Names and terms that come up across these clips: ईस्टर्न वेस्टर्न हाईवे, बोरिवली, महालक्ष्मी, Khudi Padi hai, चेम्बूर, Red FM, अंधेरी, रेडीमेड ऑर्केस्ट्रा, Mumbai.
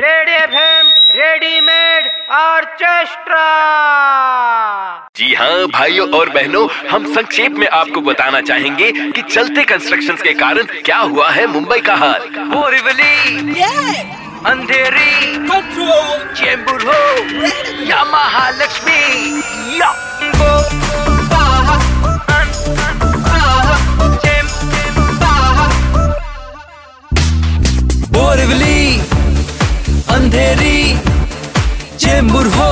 Red F M रेडीमेड ऑर्केस्ट्रा। जी हाँ भाइयों और बहनों, हम संक्षेप में आपको बताना चाहेंगे कि चलते कंस्ट्रक्शन के कारण क्या हुआ है मुंबई का हाल। बोरिवली, अंधेरी, चेम्बूर हो या महालक्ष्मी या अंधेरी, चेम्बूर हो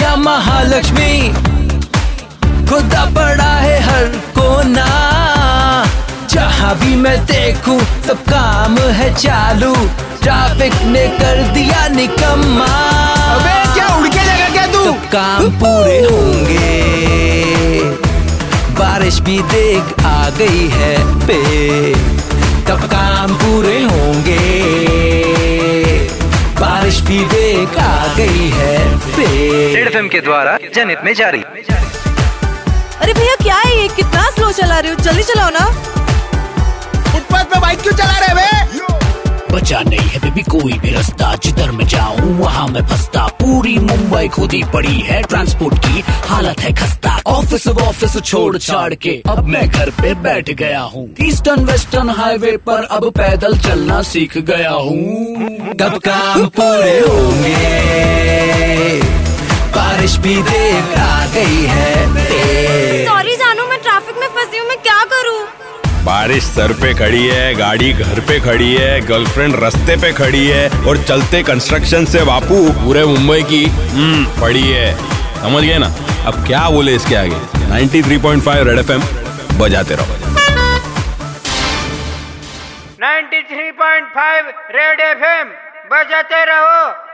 या महालक्ष्मी, खुदा बड़ा है हर कोना। जहाँ भी मैं देखूं सब काम है चालू, ट्रैफिक ने कर दिया निकम्मा। अबे क्या उड़ के लगा क्या तू? सब काम पूरे होंगे, बारिश भी देख आ गई है पे, सब काम पूरे होंगे, बारिश भी देख आ गई है रेड एफ एम के द्वारा जनहित में जारी। अरे भैया क्या है ये, कितना स्लो चला रहे हो, जल्दी चलाओ ना। फुटपाथ पे बाइक क्यों चला रहे हो? बचा नहीं है बेबी कोई भी रास्ता, जिधर में जाऊँ वहाँ मैं फंसता। पूरी मुंबई खुदी पड़ी है, ट्रांसपोर्ट की हालत है खस्ता। ऑफिस छोड़ छाड़ के अब मैं घर पे बैठ गया हूँ। ईस्टर्न वेस्टर्न हाईवे पर अब पैदल चलना सीख गया हूँ। तब काम पूरे होंगे, बारिश भी देख आ गई है। सॉरी जानू, मैं ट्रैफिक में फंसी हूँ, मैं क्या करूँ? बारिश सर पे खड़ी है, गाड़ी घर पे खड़ी है, गर्लफ्रेंड रास्ते पे खड़ी है, और चलते कंस्ट्रक्शन से बापू पूरे मुंबई की पड़ी है। समझ गए ना? अब क्या बोले इसके आगे। 93.5 रेड एफ एम बजाते रहो। 93.5 रेड एफ एम बजाते रहो।